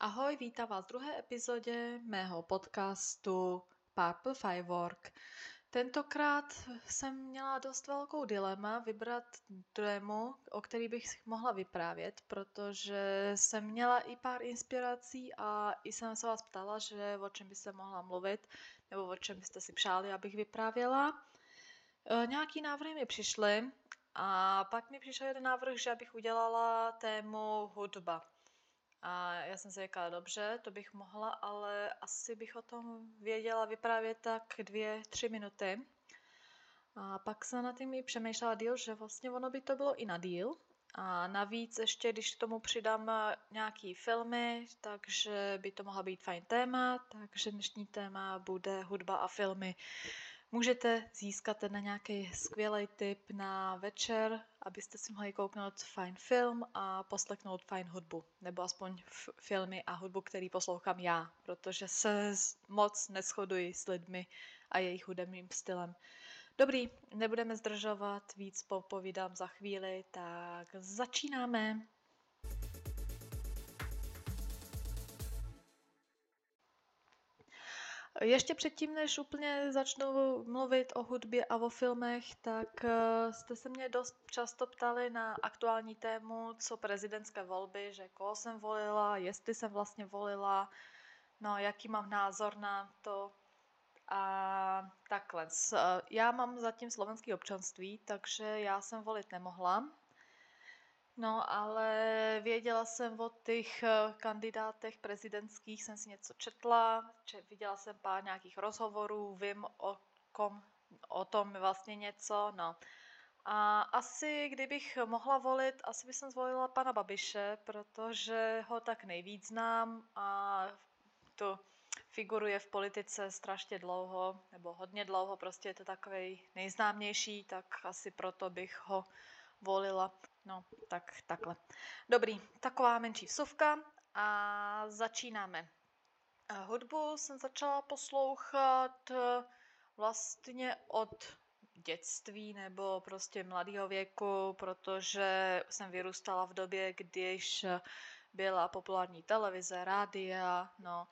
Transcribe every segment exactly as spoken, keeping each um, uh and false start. Ahoj, vítám vás v druhé epizodě mého podcastu Purple Firework. Tentokrát jsem měla dost velkou dilema vybrat tému, o který bych mohla vyprávět, protože jsem měla i pár inspirací a i jsem se vás ptala, že o čem by se mohla mluvit, nebo o čem byste si přáli, abych vyprávěla. Nějaký návrhy mi přišly a pak mi přišel jeden návrh, že abych udělala tému hudba. A já jsem si říkala, dobře, to bych mohla, ale asi bych o tom věděla vyprávět tak dvě, tři minuty. A pak jsem na tím i přemýšlela díl, že vlastně ono by to bylo i na díl. A navíc ještě, když k tomu přidám nějaký filmy, takže by to mohla být fajn téma, takže dnešní téma bude hudba a filmy. Můžete získat na nějaký skvělý tip na večer, abyste si mohli kouknout fajn film a poslechnout fajn hudbu. Nebo aspoň f- filmy a hudbu, který poslouchám já, protože se moc neshoduji s lidmi a jejich hudebním stylem. Dobrý, nebudeme zdržovat, víc popovídám za chvíli, tak začínáme. Ještě předtím, než úplně začnu mluvit o hudbě a o filmech, tak jste se mě dost často ptali na aktuální tému, co prezidentské volby, že koho jsem volila, jestli jsem vlastně volila, no jaký mám názor na to a takhle. Já mám zatím slovenské občanství, takže já jsem volit nemohla. No, ale věděla jsem o těch kandidátech prezidentských, jsem si něco četla, če, viděla jsem pár nějakých rozhovorů, vím o, kom, o tom vlastně něco, no. A asi, kdybych mohla volit, asi bych zvolila pana Babiše, protože ho tak nejvíc znám a to figuruje v politice strašně dlouho, nebo hodně dlouho, prostě je to takovej nejznámější, tak asi proto bych ho volila. No, tak takhle. Dobrý, taková menší vsuvka a začínáme. Hudbu jsem začala poslouchat vlastně od dětství nebo prostě mladého věku, protože jsem vyrůstala v době, když byla populární televize, rádia, no.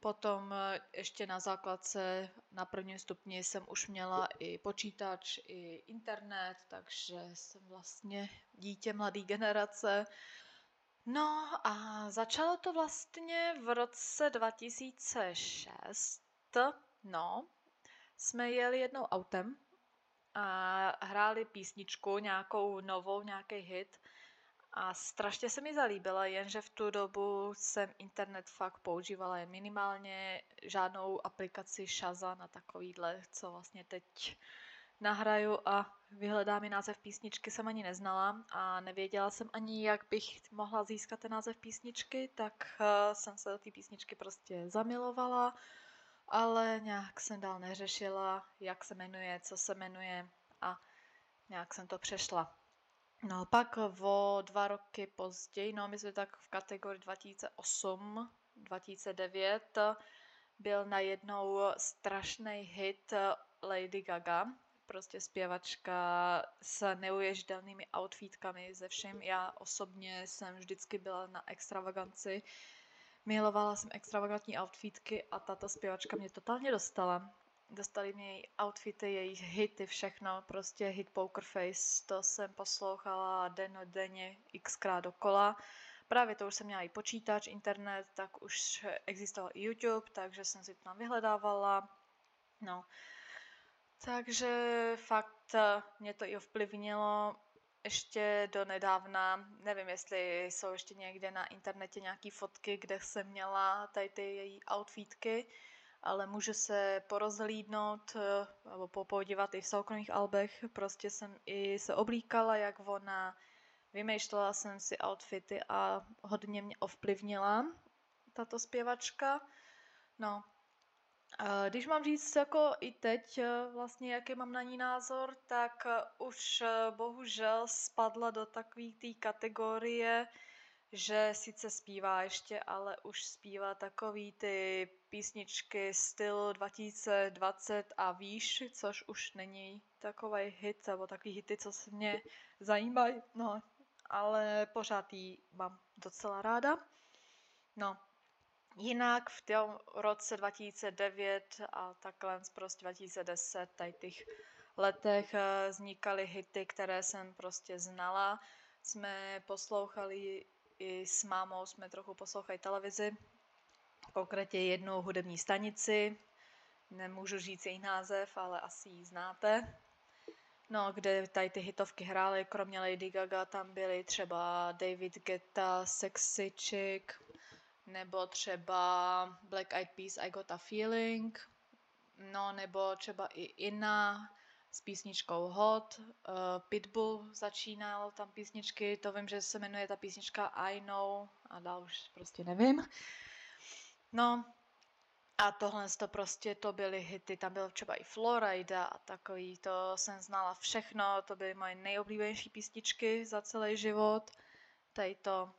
Potom ještě na základce, na prvním stupni jsem už měla i počítač, i internet, takže jsem vlastně dítě mladé generace. No a začalo to vlastně v roce dva tisíce šest. No, jsme jeli jednou autem a hráli písničku, nějakou novou, nějaký hit. A strašně se mi zalíbila, jenže v tu dobu jsem internet fakt používala jen minimálně, žádnou aplikaci Shazam na takovýhle, co vlastně teď nahraju a vyhledám i název písničky, jsem ani neznala a nevěděla jsem ani, jak bych mohla získat ten název písničky, tak jsem se do té písničky prostě zamilovala, ale nějak jsem dál neřešila, jak se jmenuje, co se jmenuje a nějak jsem to přešla. No pak o dva roky později, no myslím tak v kategorii dva tisíce osm, dva tisíce devět, byl najednou strašný hit Lady Gaga, prostě zpěvačka s neuvěřitelnými outfitkami ze všem. Já osobně jsem vždycky byla na extravaganci, milovala jsem extravagantní outfitky a tato zpěvačka mě totálně dostala. Dostali mě její outfity, jejich hity, všechno, prostě hit Poker Face, to jsem poslouchala dennodenně xkrát dokola. Právě to už jsem měla i počítač, internet, tak už existoval i YouTube, takže jsem si to tam vyhledávala. No, takže fakt mě to i ovlivnilo ještě do nedávna. Nevím, jestli jsou ještě někde na internetě nějaké fotky, kde jsem měla tady ty její outfitky, ale můžu se porozhlídnout nebo popodívat i v soukromých albech. Prostě jsem i se oblíkala, jak ona, vymýšlela jsem si outfity a hodně mě ovlivnila tato zpěvačka. No, když mám říct jako i teď vlastně, jaký mám na ní názor, tak už bohužel spadla do takové té kategorie, že sice zpívá ještě, ale už zpívá takový ty písničky styl dva tisíce dvacet a výš, což už není takovej hit, nebo takový hity, co se mě zajímají, no, ale pořád jí mám docela ráda. No, Jinak v tom roce dva tisíce devět a takhle prostě dva tisíce deset, tady těch letech vznikaly hity, které jsem prostě znala. Jsme poslouchali i s mámou, jsme trochu poslouchali televizi, konkrétně jednu hudební stanici, nemůžu říct její název, ale asi ji znáte. No, kde tady ty hitovky hrály, kromě Lady Gaga tam byly třeba David Guetta, Sexy Chick, nebo třeba Black Eyed Peas, I Got a Feeling, no nebo třeba i Inna s písničkou Hot, uh, Pitbull začínal tam písničky, to vím, že se jmenuje ta písnička I Know, a dál už prostě nevím. No a tohle to prostě, to byly hity, tam byla třeba i Florida a takový, to jsem znala všechno, to byly moje nejoblíbenější písničky za celý život, tady to,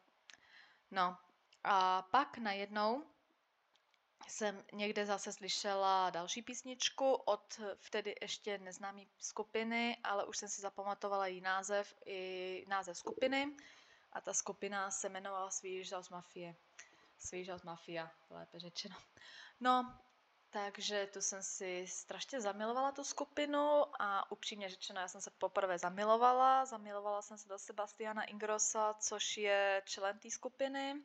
no. A pak najednou jsem někde zase slyšela další písničku od vtedy ještě neznámé skupiny, ale už jsem si zapamatovala její název i název skupiny. A ta skupina se jmenovala Swedish House Mafia. Swedish House Mafia, lépe řečeno. No, takže tu jsem si strašně zamilovala tu skupinu a upřímně řečeno, já jsem se poprvé zamilovala. Zamilovala jsem se do Sebastiana Ingrossa, což je člen té skupiny.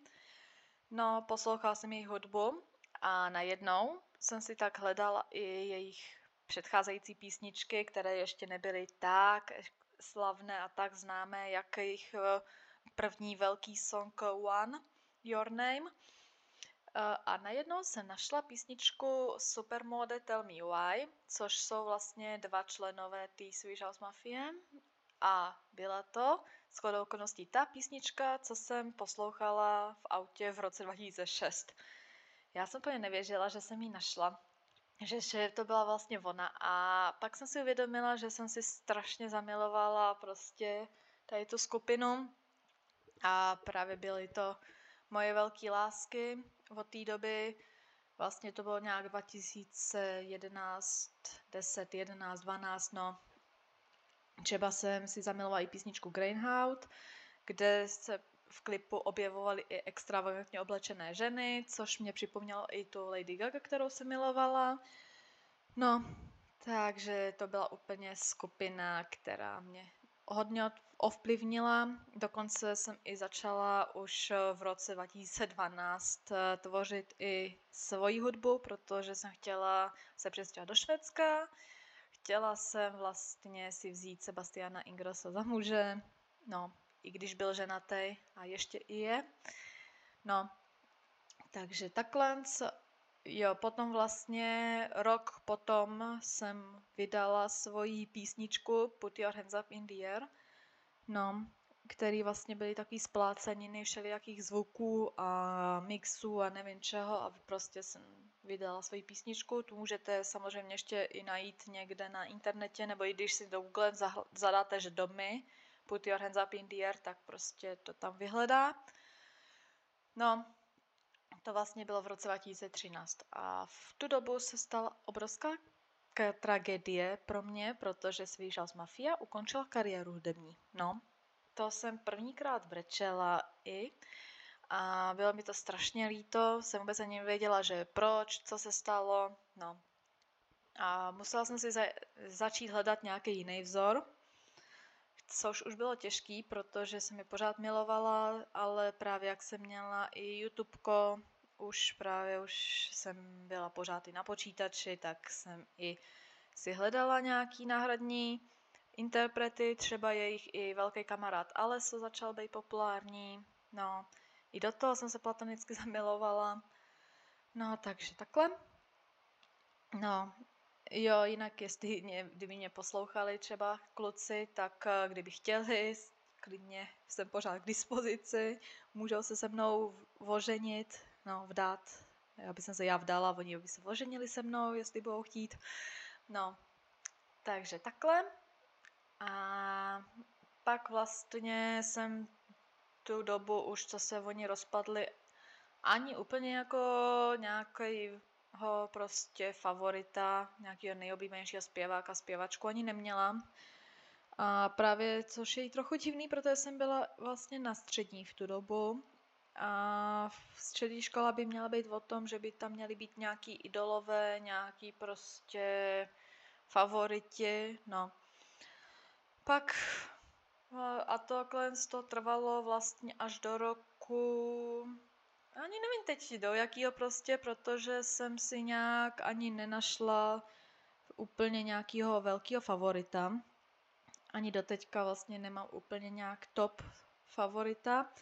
No, poslouchala jsem její hudbu a najednou jsem si tak hledala i jejich předcházející písničky, které ještě nebyly tak slavné a tak známé, jak jejich první velký song One, Your Name. A najednou jsem našla písničku Supermode, Tell Me Why, což jsou vlastně dva členové té Swedish House Mafia. A byla to shodou okolností ta písnička, co jsem poslouchala v autě v roce dva tisíce šest. Já jsem úplně nevěřila, že jsem ji našla, že to byla vlastně ona. A pak jsem si uvědomila, že jsem si strašně zamilovala prostě tady tu skupinu. A právě byly to moje velké lásky od té doby. Vlastně to bylo nějak dva tisíce jedenáct, deset, jedenáct, dvanáct, no. Třeba jsem si zamilovala i písničku Greenhout, kde se v klipu objevovaly i extravagantně oblečené ženy, což mě připomnělo i tu Lady Gaga, kterou jsem milovala. No, takže to byla úplně skupina, která mě hodně ovlivnila. Dokonce jsem i začala už v roce dva tisíce dvanáct tvořit i svoji hudbu, protože jsem chtěla se přestěhovat do Švédska. Chtěla jsem vlastně si vzít Sebastiana Ingrossa za muže, no, i když byl ženatý a ještě i je. No, takže takhle, jo, potom vlastně rok potom jsem vydala svoji písničku Put Your Hands Up in the Air, no, který vlastně byly takový spláceniny všelijakých zvuků a mixů a nevím čeho a prostě jsem vydala svoji písničku. Tu můžete samozřejmě ještě i najít někde na internetě, nebo i když si do Google zadáte, že domy, Put Your Hands Up in the Air, tak prostě to tam vyhledá. No, to vlastně bylo v roce dva tisíce třináct a v tu dobu se stala obrovská tragédie pro mě, protože Swedish House Mafia ukončila kariéru hudební. No, to jsem prvníkrát brečela i a bylo mi to strašně líto, jsem vůbec ani nevěděla, že proč, co se stalo, no. A musela jsem si za- začít hledat nějaký jiný vzor, což už bylo těžký, protože jsem je pořád milovala, ale právě jak jsem měla i YouTubeko, už právě už jsem byla pořád i na počítači, tak jsem i si hledala nějaký náhradní interprety, třeba jejich i velký kamarád Aleso začal být populární, no, i do toho jsem se platonicky zamilovala, no, takže takhle, no, jo, jinak jestli mě, kdyby mě poslouchali třeba kluci, tak kdyby chtěli, klidně jsem pořád k dispozici, můžou se se mnou oženit, no, vdát, aby jsem se já vdala, oni by se oženili se mnou, jestli budou chtít, no, takže takhle. A pak vlastně jsem tu dobu už, co se oni rozpadli, ani úplně jako nějakého prostě favorita, nějakého nejoblíbenějšího zpěváka, zpěvačku ani neměla. A právě, což je trochu divný, protože jsem byla vlastně na střední v tu dobu A střední škola by měla být o tom, že by tam měly být nějaký idolové, nějaký prostě favoriti, no. Pak a tohle to trvalo vlastně až do roku, ani nevím teď do jakýho prostě, protože jsem si nějak ani nenašla úplně nějakého velkého favorita. Ani doteďka vlastně nemám úplně nějak top favorita.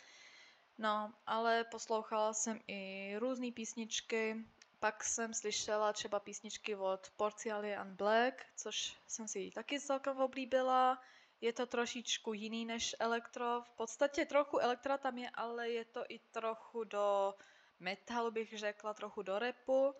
No, ale poslouchala jsem i různé písničky, pak jsem slyšela třeba písničky od Porciali and Black, což jsem si taky celkem oblíbila. Je to trošičku jiný než elektro, v podstatě trochu elektra tam je, ale je to i trochu do metalu, bych řekla, trochu do rapu.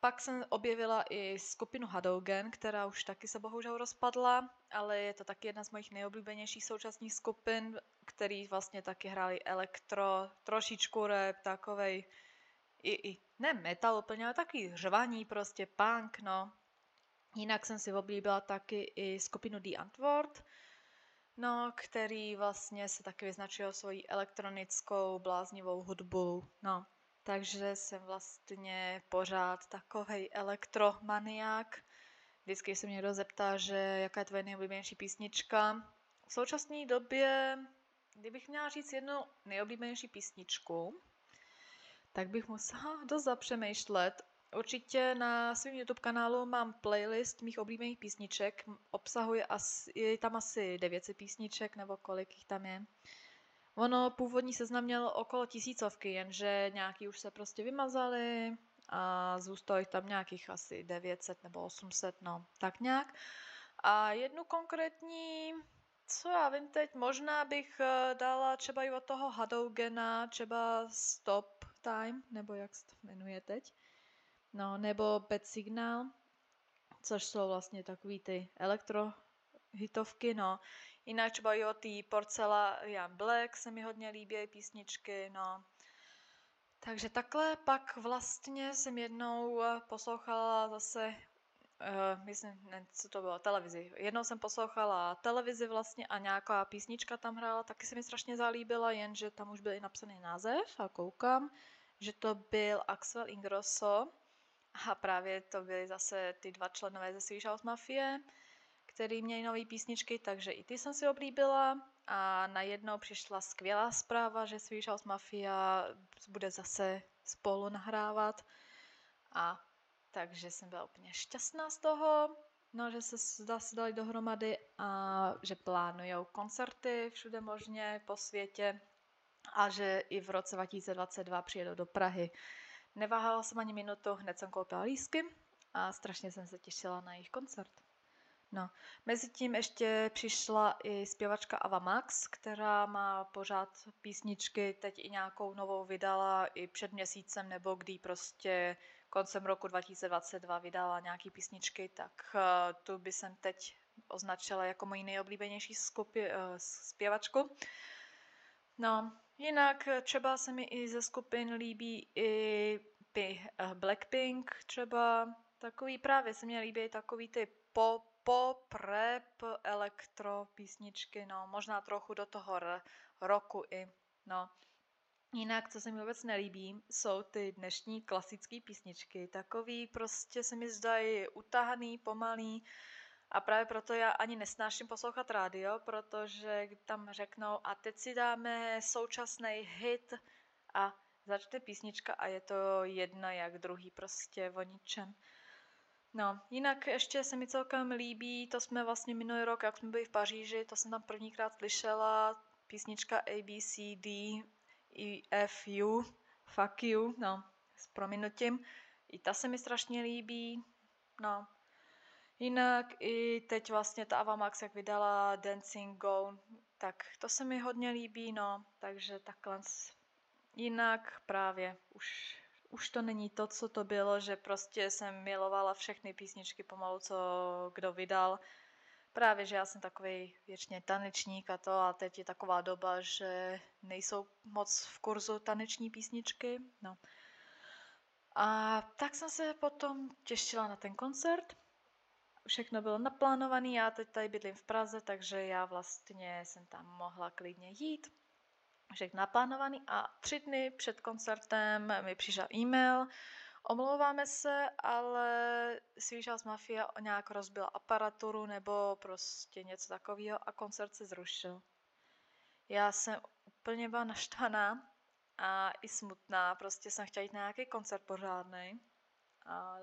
Pak jsem objevila i skupinu Hadouken, která už taky se bohužel rozpadla, ale je to taky jedna z mojich nejoblíbenějších současných skupin, který vlastně taky hráli elektro, trošičku rap, takovej i, i ne metal úplně, ale taky řvaní prostě, punk, no. Jinak jsem si oblíbila taky i skupinu The Antwoord, no, který vlastně se taky vyznačil svojí elektronickou bláznivou hudbou, no. Takže jsem vlastně pořád takovej elektromaniák. Vždycky se mě někdo zeptá, že jaká je tvoje nejoblíbenější písnička. V současné době, kdybych měla říct jednu nejoblíbenější písničku, tak bych musela dost zapřemýšlet. Určitě na svém YouTube kanálu mám playlist mých oblíbených písniček. Obsahuje asi, je tam asi devět set písniček, nebo kolik jich tam je. Ono původní seznam měl okolo tisícovky, jenže nějaký už se prostě vymazaly a zůstalo jich tam nějakých asi devět set nebo osm set, no tak nějak. A jednu konkrétní, co já vím teď, možná bych dala třeba i od toho Hadoukena, třeba Stop Time, nebo jak se to jmenuje teď, no nebo Bad Signal, což jsou vlastně takový ty elektro hitovky, no. Jinak třeba jo, ty Porcela Jan Black se mi hodně líbí, písničky, no. Takže takhle pak vlastně jsem jednou poslouchala zase, uh, myslím, ne, co to bylo, televizi. Jednou jsem poslouchala televizi vlastně a nějaká písnička tam hrála, taky se mi strašně zalíbila, jenže tam už byl i napsaný název a koukám, že to byl Axwell Ingrosso a právě to byly zase ty dva členové ze Swedish House Mafie, který měli nové písničky, takže i ty jsem si oblíbila a najednou přišla skvělá zpráva, že Swedish House Mafia bude zase spolu nahrávat a takže jsem byla úplně šťastná z toho, no, že se zase dali dohromady a že plánujou koncerty všude možně po světě a že i v roce dva tisíce dvacet dva přijedou do Prahy. Neváhala jsem ani minutu, hned jsem koupila lístky a strašně jsem se těšila na jejich koncert. No, mezitím ještě přišla i zpěvačka Ava Max, která má pořád písničky, teď i nějakou novou vydala i před měsícem, nebo kdy prostě koncem roku dva tisíce dvacet dva vydala nějaký písničky, tak tu by jsem teď označila jako moji nejoblíbenější skupi, zpěvačku. No, jinak třeba se mi i ze skupin líbí i Blackpink třeba, takový právě se mi líbí takový ty pop, pop, rap, elektro písničky, no, možná trochu do toho r- roku i, no. Jinak, co se mi vůbec nelíbí, jsou ty dnešní klasické písničky, takový prostě se mi zdají utahaný, pomalý a právě proto já ani nesnáším poslouchat rádio, protože tam řeknou a teď si dáme současný hit a začne písnička a je to jedna jak druhý, prostě o ničem. No, jinak ještě se mi celkem líbí, to jsme vlastně minulý rok, jak jsme byli v Paříži, to jsem tam prvníkrát slyšela, písnička A B C D E F U, fuck you, no, s prominutím, i ta se mi strašně líbí, no. Jinak i teď vlastně ta Ava Max, jak vydala Dancing Go, tak to se mi hodně líbí, no, takže takhle, jinak právě už... Už to není to, co to bylo, že prostě jsem milovala všechny písničky pomalu, co kdo vydal. Právě, že já jsem takovej věčně tanečník a to a teď je taková doba, že nejsou moc v kurzu taneční písničky. No. A tak jsem se potom těšila na ten koncert. Všechno bylo naplánované, já teď tady bydlím v Praze, takže já vlastně jsem tam mohla klidně jít. všechno naplánovaný a tři dny před koncertem mi přišel e-mail, omlouváme se, ale Swedish House Mafia nějak rozbila aparaturu nebo prostě něco takového a koncert se zrušil. Já jsem úplně byla naštvaná a i smutná, prostě jsem chtěla jít na nějaký koncert pořádnej a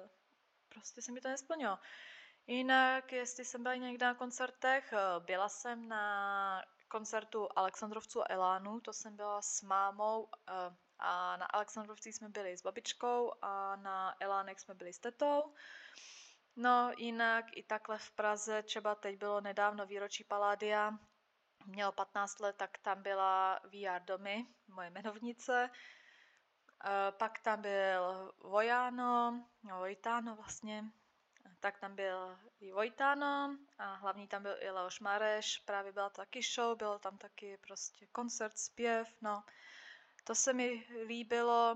prostě se mi to nesplnilo. Jinak, jestli jsem byla někde na koncertech, byla jsem na koncertu Alexandrovců a Elánu, to jsem byla s mámou a na Alexandrovcích jsme byli s babičkou a na Elánek jsme byli s tetou. No jinak i takhle v Praze, třeba teď bylo nedávno výročí Palladia, mělo patnáct let, tak tam byla V R Domy, moje jmenovnice. Pak tam byl Vojano, no Vojtáno vlastně, tak tam byl i Vojtáno a hlavní tam byl i Leoš Mareš, právě byla taky show, byl tam taky prostě koncert, zpěv, no. To se mi líbilo,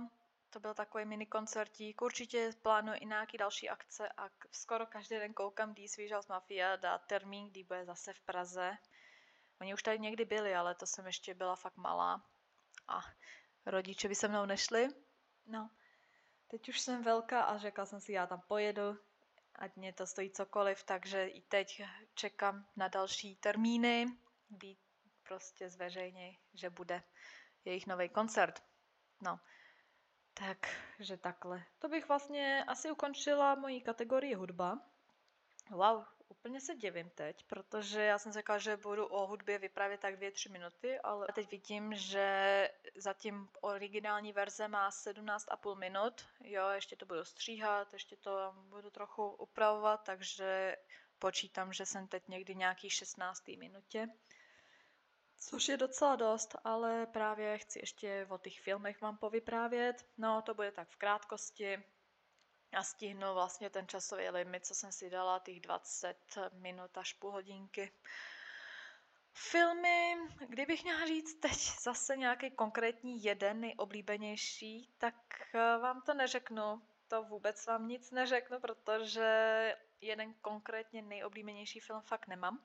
to byl takový mini koncertík, určitě plánuji i nějaký další akce a skoro každý den koukám, kdy Swedish House Mafia dá termín, kdy bude zase v Praze. Oni už tady někdy byli, ale to jsem ještě byla fakt malá a rodiče by se mnou nešli. No, teď už jsem velká a řekla jsem si, já tam pojedu, ať mě to stojí cokoliv, takže i teď čekám na další termíny, kdy prostě zveřejněj, že bude jejich nový koncert. No, takže takhle. To bych vlastně asi ukončila moji kategorii hudba. Wow, úplně se divím teď, protože já jsem řekla, že budu o hudbě vyprávět tak dvě, tři minuty, ale teď vidím, že zatím originální verze má sedmnáct a půl minut. Jo, ještě to budu stříhat, ještě to budu trochu upravovat, takže počítám, že jsem teď někdy nějaký šestnácté minutě. Což je docela dost, ale právě chci ještě o těch filmech vám povyprávět. No, to bude tak v krátkosti. A stihnu vlastně ten časový limit, co jsem si dala, těch dvacet minut až půl hodinky. Filmy, kdybych měla říct teď zase nějaký konkrétní jeden nejoblíbenější, tak vám to neřeknu. To vůbec vám nic neřeknu, protože jeden konkrétně nejoblíbenější film fakt nemám.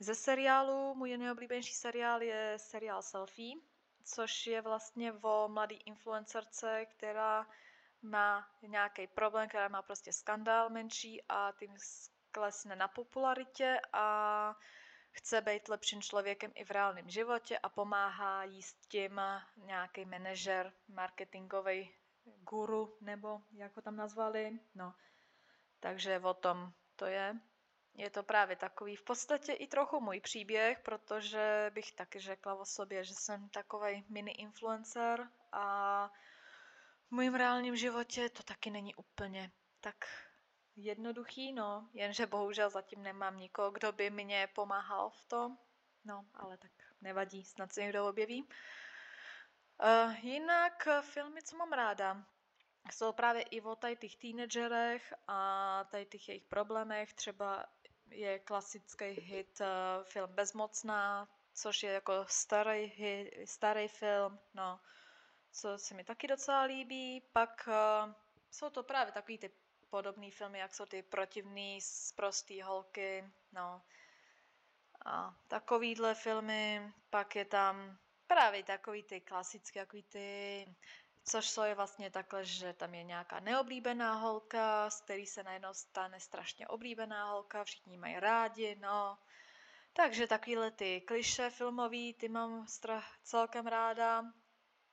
Ze seriálu, můj nejoblíbenější seriál je seriál Selfie, což je vlastně o mladý influencerce, která má nějaký problém, která má prostě skandál menší a tím klesne na popularitě a chce být lepším člověkem i v reálném životě a pomáhá jí s tím nějaký manažer, marketingový guru, nebo jak ho tam nazvali. No, takže o tom to je. Je to právě takový v podstatě i trochu můj příběh, protože bych taky řekla o sobě, že jsem takovej mini influencer a v mém reálním životě to taky není úplně tak jednoduchý, no, jenže bohužel zatím nemám nikoho, kdo by mě pomáhal v tom, no, ale tak nevadí, snad se někdo objeví. Uh, jinak filmy, co mám ráda, jsou právě i o tady těch teenagerech a tady těch jejich problémech, třeba je klasický hit uh, film Bezmocná, což je jako starý, hit, starý film, no, co se mi taky docela líbí. Pak uh, jsou to právě takový ty podobný filmy, jak jsou ty protivný, sprostý holky, no. A takovýhle filmy, pak je tam právě takový ty klasické, takový ty, což je vlastně takhle, že tam je nějaká neoblíbená holka, z který se najednou stane strašně oblíbená holka, všichni mají rádi, no. Takže takovýhle ty kliše filmový, ty mám stra- celkem ráda.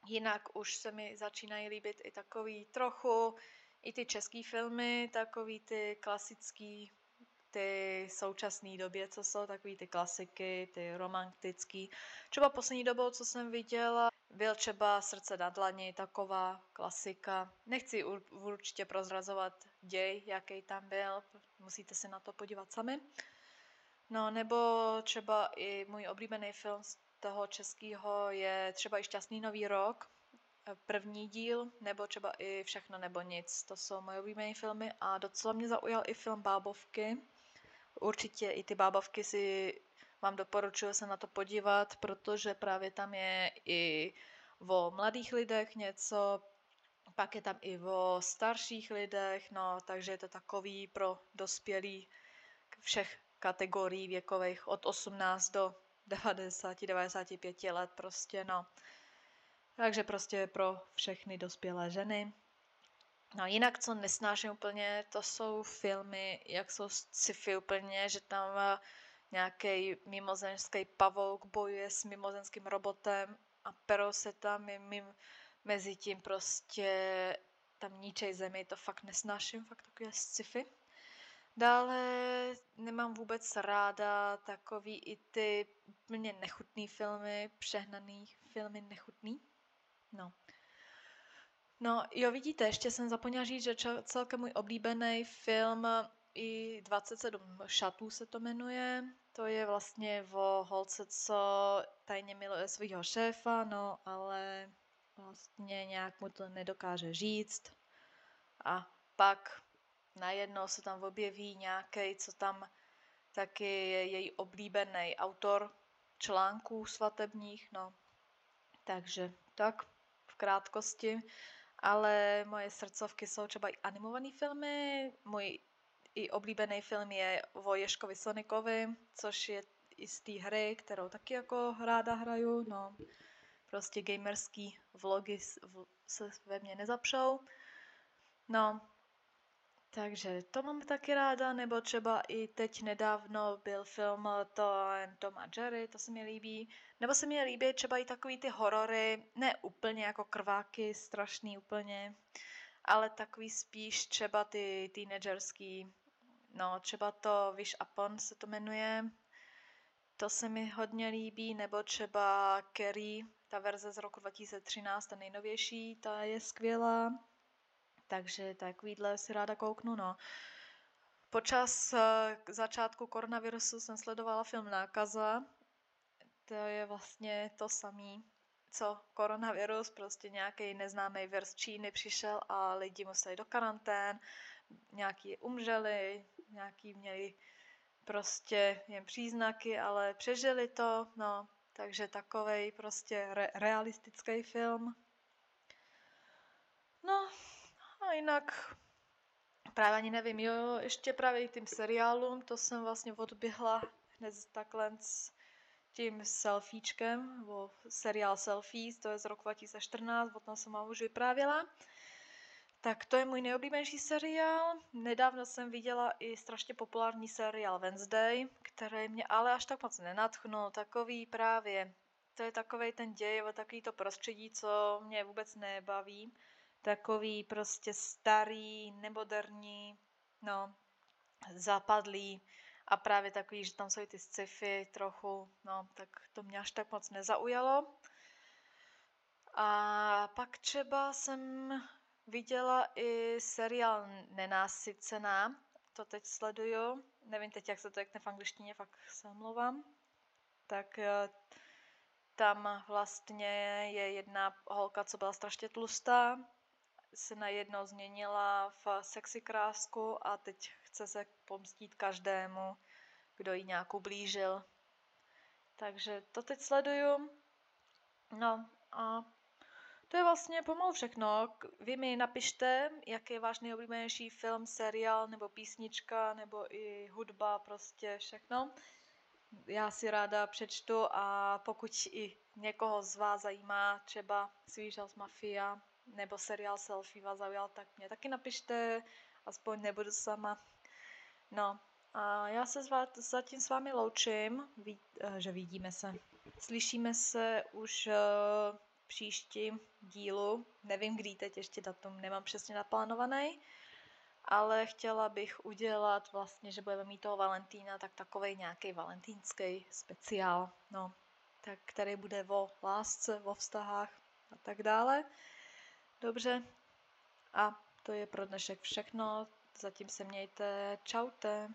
Jinak už se mi začínají líbit i takový trochu, i ty český filmy, takový ty klasický, ty současné době, co jsou, takový ty klasiky, ty romantický. Třeba poslední dobou, co jsem viděla, byl třeba Srdce na dlaně, taková klasika. Nechci určitě prozrazovat děj, jaký tam byl, musíte se na to podívat sami. No nebo třeba i můj oblíbený film toho českého je třeba i Šťastný nový rok, první díl, nebo třeba i Všechno nebo nic. To jsou moje oblíbené filmy a docela mě zaujal i film Bábovky. Určitě i ty Bábovky si vám doporučuji se na to podívat, protože právě tam je i o mladých lidech něco, pak je tam i o starších lidech, no, takže je to takový pro dospělí všech kategorií věkových od osmnácti do devadesáti, devadesáti pěti let prostě, no. Takže prostě pro všechny dospělé ženy. No jinak, co nesnáším úplně, to jsou filmy, jak jsou sci-fi úplně, že tam nějaký mimozemský pavouk bojuje s mimozemským robotem a perou se tam mim, mezi tím prostě tam ničej zemi, to fakt nesnáším, fakt takové sci-fi. Dále nemám vůbec ráda takový i ty úplně nechutný filmy, přehnaný filmy nechutný. No. No, jo, vidíte, ještě jsem zapomněla říct, že celkem můj oblíbený film i dvacet sedm šatů se to jmenuje. To je vlastně o holce, co tajně miluje svého šéfa, no, ale vlastně nějak mu to nedokáže říct. A pak najednou se tam objeví nějaký, co tam taky je její oblíbený autor článků svatebních, no. Takže tak, v krátkosti. Ale moje srdcovky jsou třeba i animované filmy. Můj i oblíbený film je o Ježkovi Sonicovi, což je i z té hry, kterou taky jako ráda hraju. No, prostě gamerský vlogy se ve mně nezapřou. No, takže to mám taky ráda, nebo třeba i teď nedávno byl film Tom a Jerry, to se mi líbí. Nebo se mi líbí třeba i takový ty horory, ne úplně jako krváky, strašný úplně, ale takový spíš třeba ty teenagerský, no třeba to Wish Upon se to jmenuje, to se mi hodně líbí, nebo třeba Carrie, ta verze z roku dva tisíce třináct, ta nejnovější, ta je skvělá. Takže takovýhle si ráda kouknu, no. Počas začátku koronavirusu jsem sledovala film Nákaza. To je vlastně to samé, co koronavirus. Prostě nějaký neznámý vir z Číny přišel a lidi museli do karantén. Nějaký umřeli, nějaký měli prostě jen příznaky, ale přežili to, no. Takže takovej prostě re- realistický film. No. A jinak právě ani nevím, jo, ještě právě k tým seriálům, to jsem vlastně odběhla hned takhle s tím selfiečkem, bo seriál Selfie, to je z roku dva tisíce čtrnáct, o tom jsem vám už vyprávěla. Tak to je můj nejoblíbenější seriál, nedávno jsem viděla i strašně populární seriál Wednesday, který mě ale až tak moc nenadchnul, takový právě, to je takovej ten děj, takový to prostředí, co mě vůbec nebaví. Takový prostě starý, nemoderní, no, zapadlý a právě takový, že tam jsou ty sci-fi trochu, no, tak to mě až tak moc nezaujalo. A pak třeba jsem viděla i seriál Nenásycená, to teď sleduju, nevím teď, jak se to řekne v angličtině, fakt se omlouvám, tak tam vlastně je jedna holka, co byla strašně tlustá, se najednou změnila v sexy krásku a teď chce se pomstít každému, kdo ji nějak ublížil. Takže to teď sleduju. No a to je vlastně pomalu všechno. Vy mi napište, jaký je váš nejoblíbenější film, seriál nebo písnička nebo i hudba, prostě všechno. Já si ráda přečtu a pokud i někoho z vás zajímá, třeba Swedish House Mafia nebo seriál Selfie vás zaujal, tak mě taky napište, aspoň nebudu sama. No a já se zatím s vámi loučím, že vidíme se. Slyšíme se už v příštím dílu, nevím kdy, teď ještě datum nemám přesně naplánovaný. Ale chtěla bych udělat vlastně, že budeme mít toho Valentína, tak takovej nějaký valentínský speciál, no, tak který bude o lásce, o vztahách a tak dále. Dobře, a to je pro dnešek všechno, zatím se mějte, čaute.